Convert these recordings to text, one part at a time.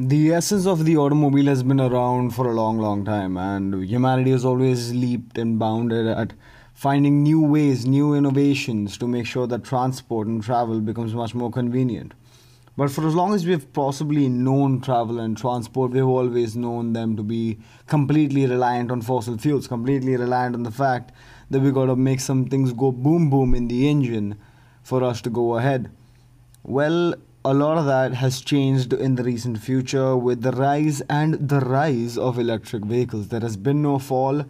The essence of the automobile has been around for a long time, and humanity has always leaped and bounded at finding new ways, new innovations to make sure that transport and travel becomes much more convenient. But for as long as we've possibly known travel and transport, we've always known them to be completely reliant on fossil fuels, completely reliant on the fact that we got to make some things go boom boom in the engine for us to go ahead. Well, a lot of that has changed in the recent future with the rise of electric vehicles. There has been no fall,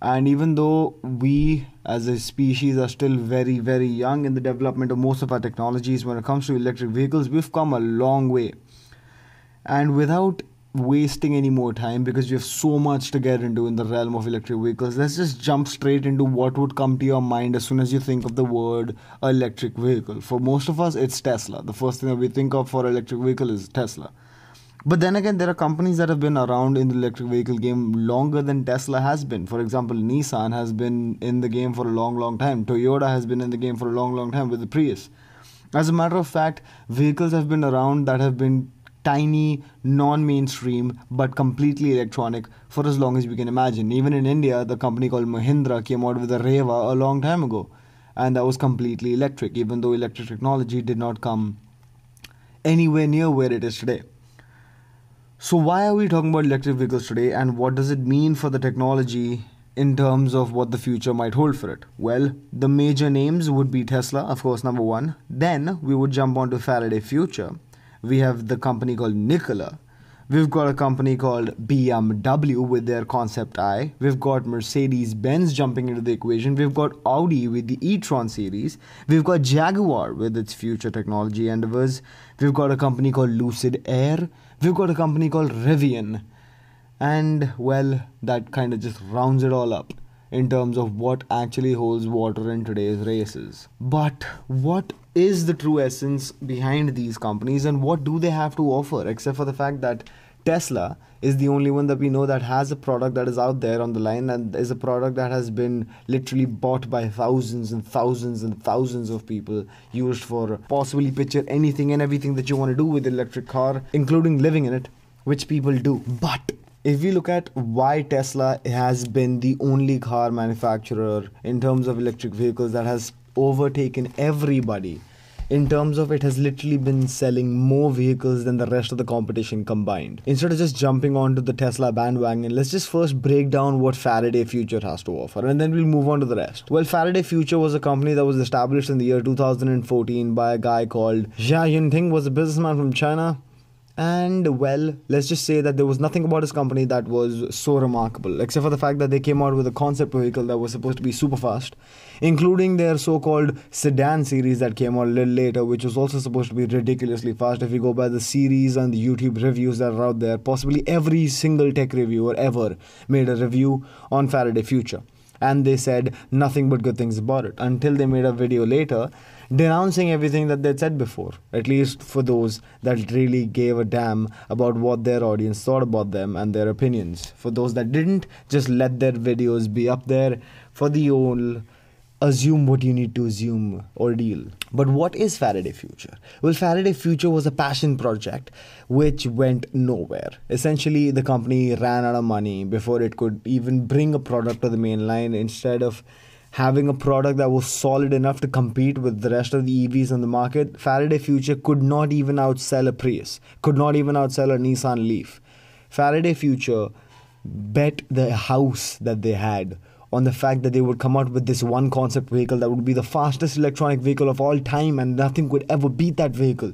and even though we as a species are still very young in the development of most of our technologies when it comes to electric vehicles, we've come a long way. And without wasting any more time, because we have so much to get into in the realm of electric vehicles, let's just jump straight into what would come to your mind as soon as you think of the word electric vehicle. For most of us, it's Tesla. The first thing that we think of for electric vehicle is Tesla. But then again, there are companies that have been around in the electric vehicle game longer than Tesla has been. For example, Nissan has been in the game for a long time. Toyota has been in the game for a long time with the Prius. As a matter of fact, vehicles have been around that have been tiny, non-mainstream, but completely electronic for as long as we can imagine. Even in India, the company called Mahindra came out with a Reva a long time ago, and that was completely electric, even though electric technology did not come anywhere near where it is today. So why are we talking about electric vehicles today, and what does it mean for the technology in terms of what the future might hold for it? Well, the major names would be Tesla, of course, number one. Then we would jump on to Faraday Future. We have the company called Nikola. We've got a company called BMW with their Concept I. We've got Mercedes-Benz jumping into the equation. We've got Audi with the e-tron series. We've got Jaguar with its future technology endeavors. We've got a company called Lucid Air. We've got a company called Rivian. And, well, that kind of just rounds it all up in terms of what actually holds water in today's races. But what is the true essence behind these companies, and what do they have to offer, except for the fact that Tesla is the only one that we know that has a product that is out there on the line and is a product that has been literally bought by thousands and thousands and thousands of people, used for possibly picture anything and everything that you want to do with an electric car, including living in it, which people do. But if we look at why Tesla has been the only car manufacturer in terms of electric vehicles that has overtaken everybody, in terms of it has literally been selling more vehicles than the rest of the competition combined. Instead of just jumping onto the Tesla bandwagon, let's just first break down what Faraday Future has to offer, and then we'll move on to the rest. Well, Faraday Future was a company that was established in the year 2014 by a guy called Jia Yueting, was a businessman from China. And, well, let's just say that there was nothing about his company that was so remarkable, except for the fact that they came out with a concept vehicle that was supposed to be super fast, including their so-called sedan series that came out a little later, which was also supposed to be ridiculously fast. If you go by the series and the YouTube reviews that are out there, possibly every single tech reviewer ever made a review on Faraday Future, and they said nothing but good things about it, until they made a video later denouncing everything that they'd said before, at least for those that really gave a damn about what their audience thought about them and their opinions. For those that didn't, just let their videos be up there for the old assume what you need to assume ordeal. But what is Faraday Future? Well, Faraday Future was a passion project which went nowhere. Essentially, the company ran out of money before it could even bring a product to the main line. Instead of having a product that was solid enough to compete with the rest of the EVs on the market, Faraday Future could not even outsell a Prius, could not even outsell a Nissan Leaf. Faraday Future bet the house that they had on the fact that they would come out with this one concept vehicle that would be the fastest electronic vehicle of all time, and nothing could ever beat that vehicle.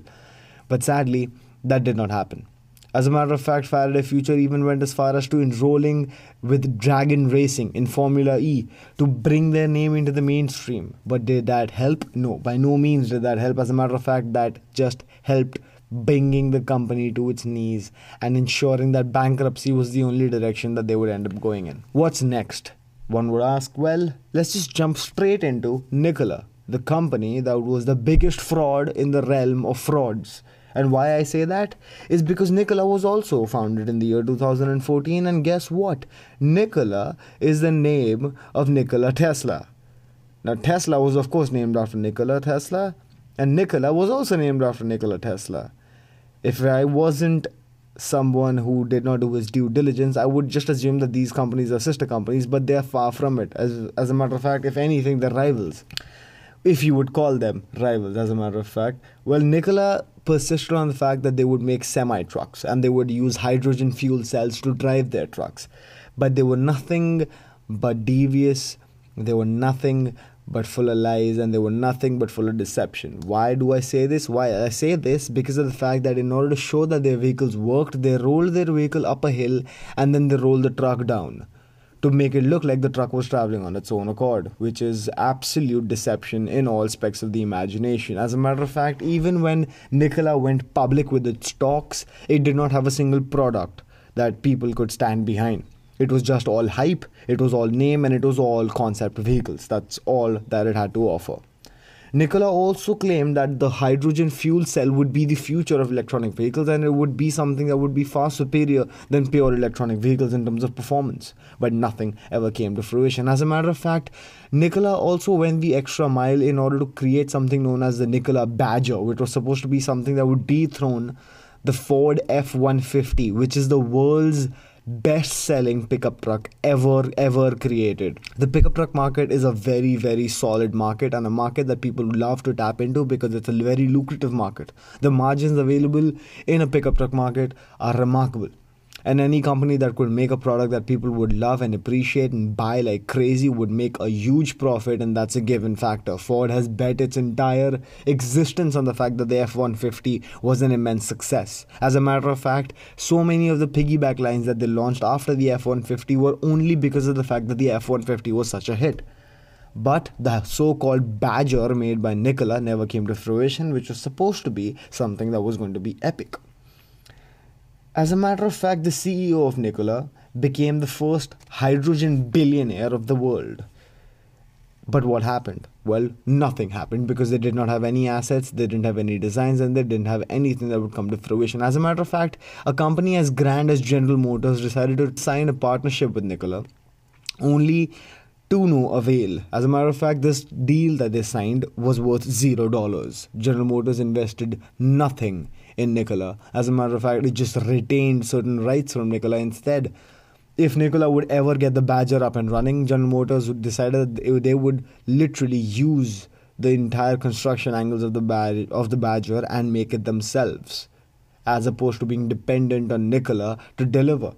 But sadly, that did not happen. As a matter of fact, Faraday Future even went as far as to enrolling with Dragon Racing in Formula E to bring their name into the mainstream. But did that help? No, by no means did that help. As a matter of fact, that just helped bringing the company to its knees and ensuring that bankruptcy was the only direction that they would end up going in. What's next, one would ask? Well, let's just jump straight into Nikola, the company that was the biggest fraud in the realm of frauds. And why I say that is because Nikola was also founded in the year 2014, and guess what? Nikola is the name of Nikola Tesla. Now, Tesla was of course named after Nikola Tesla, and Nikola was also named after Nikola Tesla. If I wasn't someone who did not do his due diligence, I would just assume that these companies are sister companies, but they are far from it. As a matter of fact, if anything, they're rivals. If you would call them rivals, as a matter of fact. Well, Nikola persisted on the fact that they would make semi-trucks and they would use hydrogen fuel cells to drive their trucks. But they were nothing but devious, they were nothing but full of lies, and they were nothing but full of deception. Why do I say this? Why I say this? Because of the fact that in order to show that their vehicles worked, they rolled their vehicle up a hill and then they rolled the truck down to make it look like the truck was traveling on its own accord, which is absolute deception in all aspects of the imagination. As a matter of fact, even when Nikola went public with its talks, it did not have a single product that people could stand behind. It was just all hype, it was all name, and it was all concept vehicles. That's all that it had to offer. Nikola also claimed that the hydrogen fuel cell would be the future of electronic vehicles, and it would be something that would be far superior than pure electronic vehicles in terms of performance. But nothing ever came to fruition. As a matter of fact, Nikola also went the extra mile in order to create something known as the Nikola Badger, which was supposed to be something that would dethrone the Ford F-150, which is the world's best-selling pickup truck ever created. The pickup truck market is a very solid market, and a market that people love to tap into because it's a very lucrative market. The margins available in a pickup truck market are remarkable, and any company that could make a product that people would love and appreciate and buy like crazy would make a huge profit, and that's a given factor. Ford has bet its entire existence on the fact that the F-150 was an immense success. As a matter of fact, so many of the piggyback lines that they launched after the F-150 were only because of the fact that the F-150 was such a hit. But the so-called Badger made by Nikola never came to fruition, which was supposed to be something that was going to be epic. As a matter of fact, the CEO of Nikola became the first hydrogen billionaire of the world. But what happened? Well, nothing happened because they did not have any assets, they didn't have any designs, and they didn't have anything that would come to fruition. As a matter of fact, a company as grand as General Motors decided to sign a partnership with Nikola, only to no avail. As a matter of fact, this deal that they signed was worth $0. General Motors invested nothing in Nikola. As a matter of fact, it just retained certain rights from Nikola instead. If Nikola would ever get the Badger up and running, General Motors decided that they would literally use the entire construction angles of the Badger and make it themselves, as opposed to being dependent on Nikola to deliver.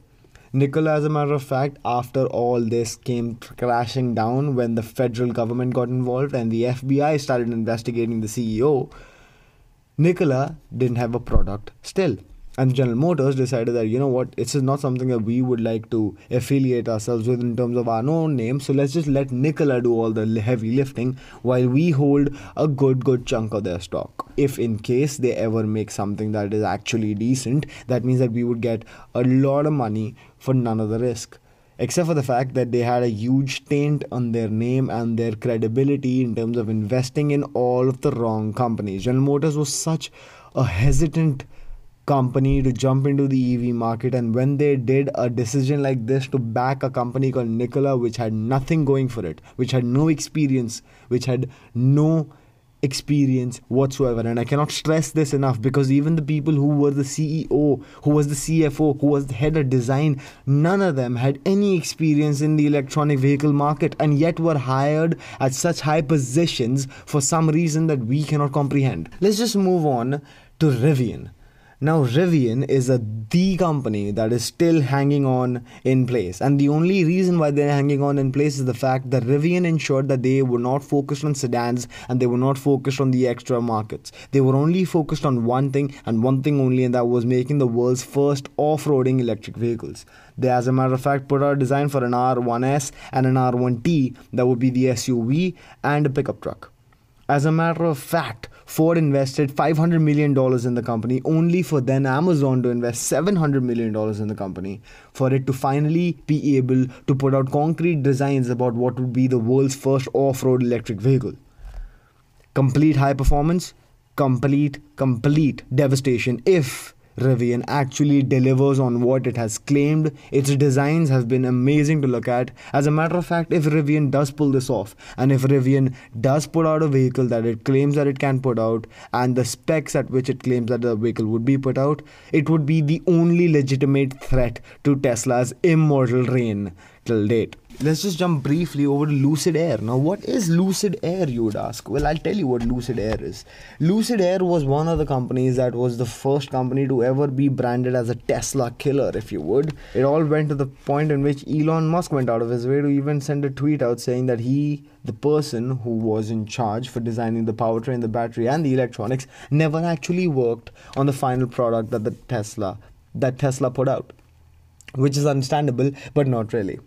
Nikola, as a matter of fact, after all this came crashing down when the federal government got involved and the FBI started investigating the CEO, Nikola didn't have a product still. And General Motors decided that, you know what, this is not something that we would like to affiliate ourselves with in terms of our own name. So let's just let Nikola do all the heavy lifting while we hold a good chunk of their stock. If in case they ever make something that is actually decent, that means that we would get a lot of money for none of the risk. Except for the fact that they had a huge taint on their name and their credibility in terms of investing in all of the wrong companies. General Motors was such a hesitant company to jump into the EV market, and when they did a decision like this to back a company called Nikola, which had nothing going for it, which had no experience whatsoever. And I cannot stress this enough, because even the people who were the CEO, who was the CFO, who was the head of design, none of them had any experience in the electronic vehicle market, and yet were hired at such high positions for some reason that we cannot comprehend. Let's just move on to Rivian. Now, Rivian is the company that is still hanging on in place. And the only reason why they're hanging on in place is the fact that Rivian ensured that they were not focused on sedans and they were not focused on the extra markets. They were only focused on one thing and one thing only, and that was making the world's first off-roading electric vehicles. They, as a matter of fact, put out a design for an R1S and an R1T that would be the SUV and a pickup truck. As a matter of fact, Ford invested $500 million in the company, only for then Amazon to invest $700 million in the company, for it to finally be able to put out concrete designs about what would be the world's first off-road electric vehicle. Complete high performance, complete devastation if Rivian actually delivers on what it has claimed. Its designs have been amazing to look at. As a matter of fact, if Rivian does pull this off, and if Rivian does put out a vehicle that it claims that it can put out, and the specs at which it claims that the vehicle would be put out, it would be the only legitimate threat to Tesla's immortal reign till date. Let's just jump briefly over to Lucid Air. Now, what is Lucid Air, you would ask? Well, I'll tell you what Lucid Air is. Lucid Air was one of the companies that was the first company to ever be branded as a Tesla killer, if you would. It all went to the point in which Elon Musk went out of his way to even send a tweet out saying that he, the person who was in charge for designing the powertrain, the battery, and the electronics, never actually worked on the final product that Tesla put out. Which is understandable, but not really.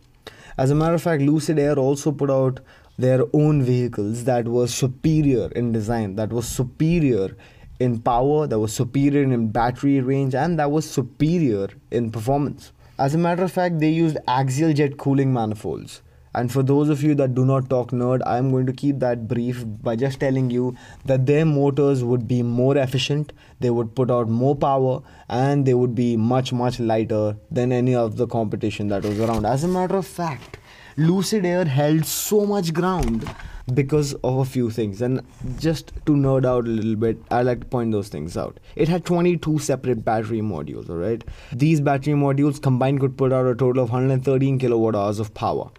As a matter of fact, Lucid Air also put out their own vehicles that were superior in design, that was superior in power, that was superior in battery range, and that was superior in performance. As a matter of fact, they used axial jet cooling manifolds. And for those of you that do not talk nerd, I'm going to keep that brief by just telling you that their motors would be more efficient, they would put out more power, and they would be much lighter than any of the competition that was around. As a matter of fact, Lucid Air held so much ground because of a few things, and just to nerd out a little bit, I like to point those things out. It had 22 separate battery modules, alright? These battery modules combined could put out a total of 113 kilowatt hours of power.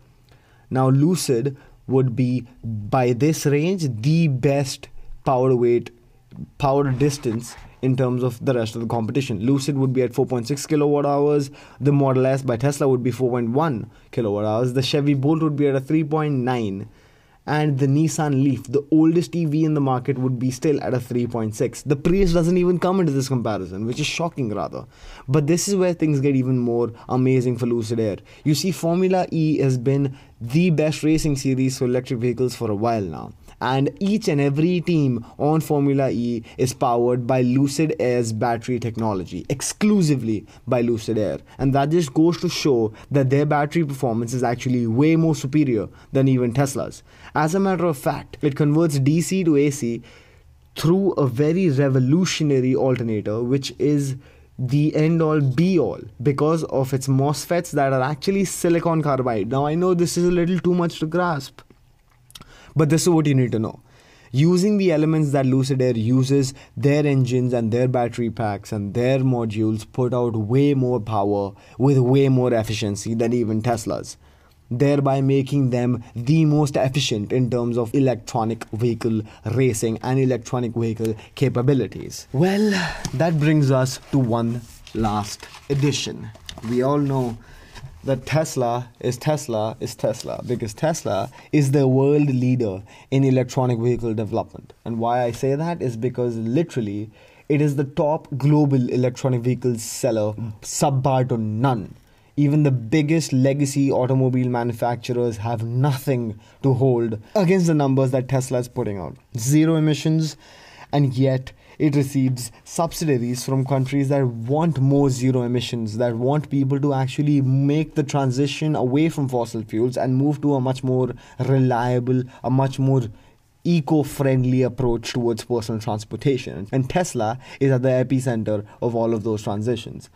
Now, Lucid would be, by this range, the best power distance in terms of the rest of the competition. Lucid would be at 4.6 kilowatt hours. The Model S by Tesla would be 4.1 kilowatt hours. The Chevy Bolt would be at a 3.9. And the Nissan Leaf, the oldest EV in the market, would be still at a 3.6. The Prius doesn't even come into this comparison, which is shocking rather. But this is where things get even more amazing for Lucid Air. You see, Formula E has been the best racing series for electric vehicles for a while now. And each and every team on Formula E is powered by Lucid Air's battery technology, exclusively by Lucid Air. And that just goes to show that their battery performance is actually way more superior than even Tesla's. As a matter of fact, it converts DC to AC through a very revolutionary alternator, which is the end-all be-all because of its MOSFETs that are actually silicon carbide. Now, I know this is a little too much to grasp, but this is what you need to know. Using the elements that Lucid Air uses, their engines and their battery packs and their modules put out way more power with way more efficiency than even Tesla's, thereby making them the most efficient in terms of electronic vehicle racing and electronic vehicle capabilities. Well, that brings us to one last addition. We all know that Tesla is Tesla because Tesla is the world leader in electronic vehicle development. And why I say that is because literally it is the top global electronic vehicle seller, sub-bar to none. Even the biggest legacy automobile manufacturers have nothing to hold against the numbers that Tesla is putting out. Zero emissions, and yet it receives subsidies from countries that want more zero emissions, that want people to actually make the transition away from fossil fuels and move to a much more reliable, a much more eco-friendly approach towards personal transportation. And Tesla is at the epicenter of all of those transitions.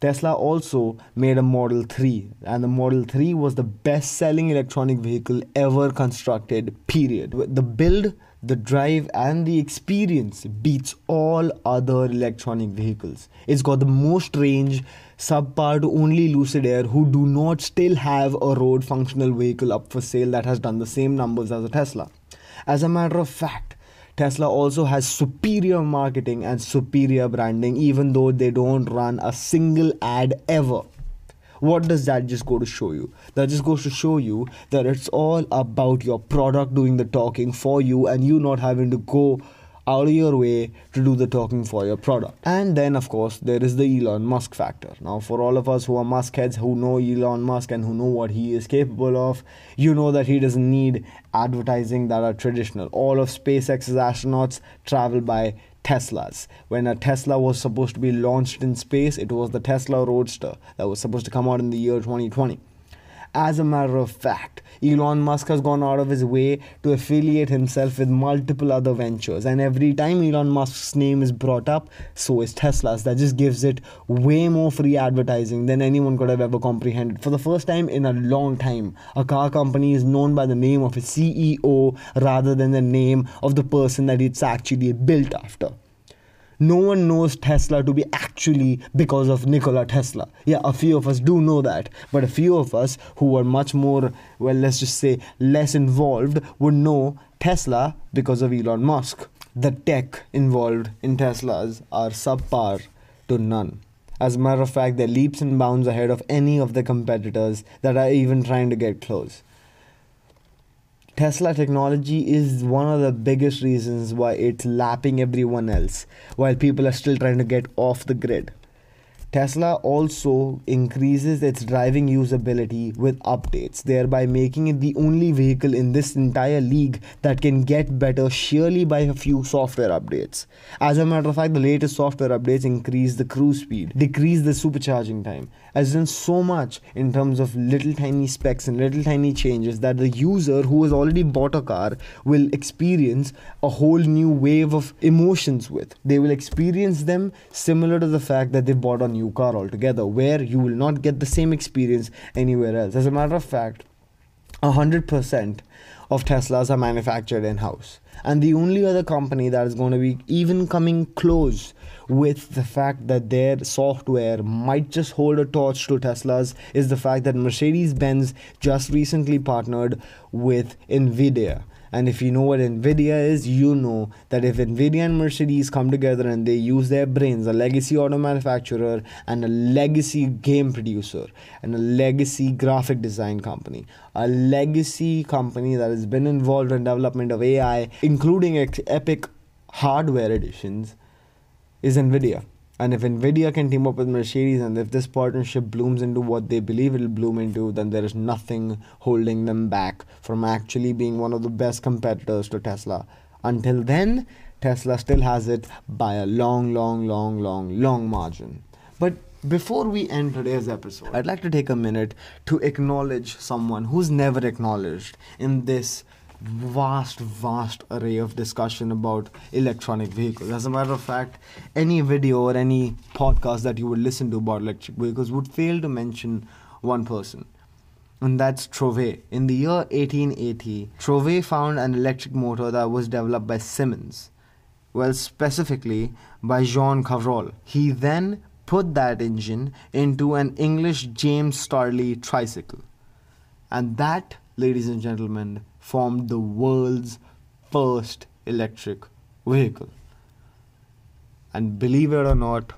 Tesla also made a Model 3, and the Model 3 was the best-selling electronic vehicle ever constructed, period. The build, the drive, and the experience beats all other electronic vehicles. It's got the most range, subpar to only Lucid Air, who do not still have a road functional vehicle up for sale that has done the same numbers as a Tesla. As a matter of fact, Tesla also has superior marketing and superior branding, even though they don't run a single ad ever. What does that just go to show you? That just goes to show you that it's all about your product doing the talking for you and you not having to go out of your way to do the talking for your product. And then, of course, there is the Elon Musk factor. Now, for all of us who are Musk heads, who know Elon Musk and who know what he is capable of, you know that he doesn't need advertising that are traditional. All of SpaceX's astronauts travel by Teslas. When a Tesla was supposed to be launched in space, it was the Tesla Roadster that was supposed to come out in the year 2020. As a matter of fact, Elon Musk has gone out of his way to affiliate himself with multiple other ventures, and every time Elon Musk's name is brought up, so is Tesla's. That just gives it way more free advertising than anyone could have ever comprehended. For the first time in a long time, a car company is known by the name of its CEO rather than the name of the person that it's actually built after. No one knows Tesla to be actually because of Nikola Tesla. Yeah, a few of us do know that. But a few of us who are much more, well, let's just say less involved, would know Tesla because of Elon Musk. The tech involved in Teslas are subpar to none. As a matter of fact, they're leaps and bounds ahead of any of the competitors that are even trying to get close. Tesla technology is one of the biggest reasons why it's lapping everyone else, while people are still trying to get off the grid. Tesla also increases its driving usability with updates, thereby making it the only vehicle in this entire league that can get better surely by a few software updates. As a matter of fact, the latest software updates increase the cruise speed, decrease the supercharging time, has done so much in terms of little tiny specs and little tiny changes that the user who has already bought a car will experience a whole new wave of emotions with. They will experience them similar to the fact that they bought a new car altogether, where you will not get the same experience anywhere else. As a matter of fact, 100% of Teslas are manufactured in-house. And the only other company that is going to be even coming close with the fact that their software might just hold a torch to Tesla's is the fact that Mercedes-Benz just recently partnered with NVIDIA. And if you know what NVIDIA is, you know that if NVIDIA and Mercedes come together and they use their brains, a legacy auto manufacturer and a legacy game producer and a legacy graphic design company, a legacy company that has been involved in development of AI, including epic hardware editions, is NVIDIA. And if NVIDIA can team up with Mercedes, and if this partnership blooms into what they believe it'll bloom into, then there is nothing holding them back from actually being one of the best competitors to Tesla. Until then, Tesla still has it by a long margin. But before we end today's episode, I'd like to take a minute to acknowledge someone who's never acknowledged in this vast array of discussion about electronic vehicles. As a matter of fact, any video or any podcast that you would listen to about electric vehicles would fail to mention one person, and that's Trouvé. In the year 1880, Trouvé found an electric motor that was developed by Siemens, well, specifically by Johann Kravogl. He then put that engine into an English James Starley tricycle, and that, ladies and gentlemen, formed the world's first electric vehicle. And believe it or not,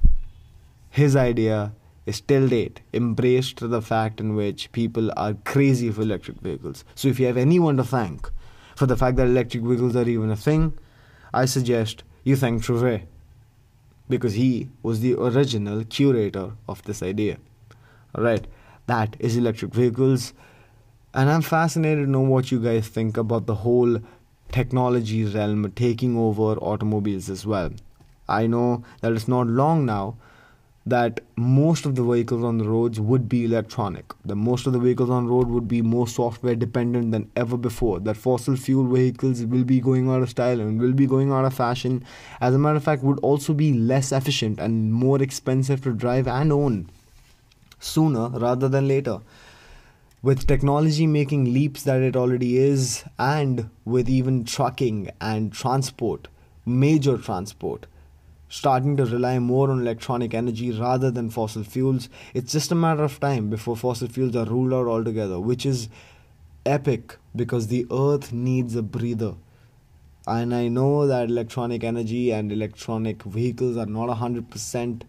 his idea is till date embraced to the fact in which people are crazy for electric vehicles. So if you have anyone to thank for the fact that electric vehicles are even a thing, I suggest you thank Trouvé, because he was the original curator of this idea. Alright, that is electric vehicles. And I'm fascinated to know what you guys think about the whole technology realm taking over automobiles as well. I know that it's not long now that most of the vehicles on the roads would be electronic. The most of the vehicles on the road would be more software dependent than ever before. That fossil fuel vehicles will be going out of style and will be going out of fashion. As a matter of fact, would also be less efficient and more expensive to drive and own sooner rather than later. With technology making leaps that it already is, and with even trucking and transport, major transport, starting to rely more on electronic energy rather than fossil fuels, it's just a matter of time before fossil fuels are ruled out altogether, which is epic because the earth needs a breather. And I know that electronic energy and electronic vehicles are not 100%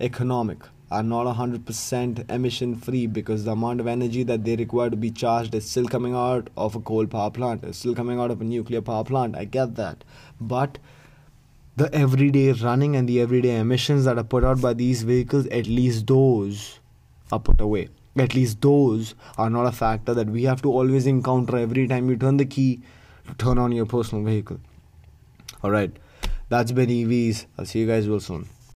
economic, are not 100% emission free, because the amount of energy that they require to be charged is still coming out of a coal power plant, it's still coming out of a nuclear power plant. I get that. But the everyday running and the everyday emissions that are put out by these vehicles, at least those are put away. At least those are not a factor that we have to always encounter every time you turn the key to turn on your personal vehicle. Alright, that's been EVs. I'll see you guys real soon.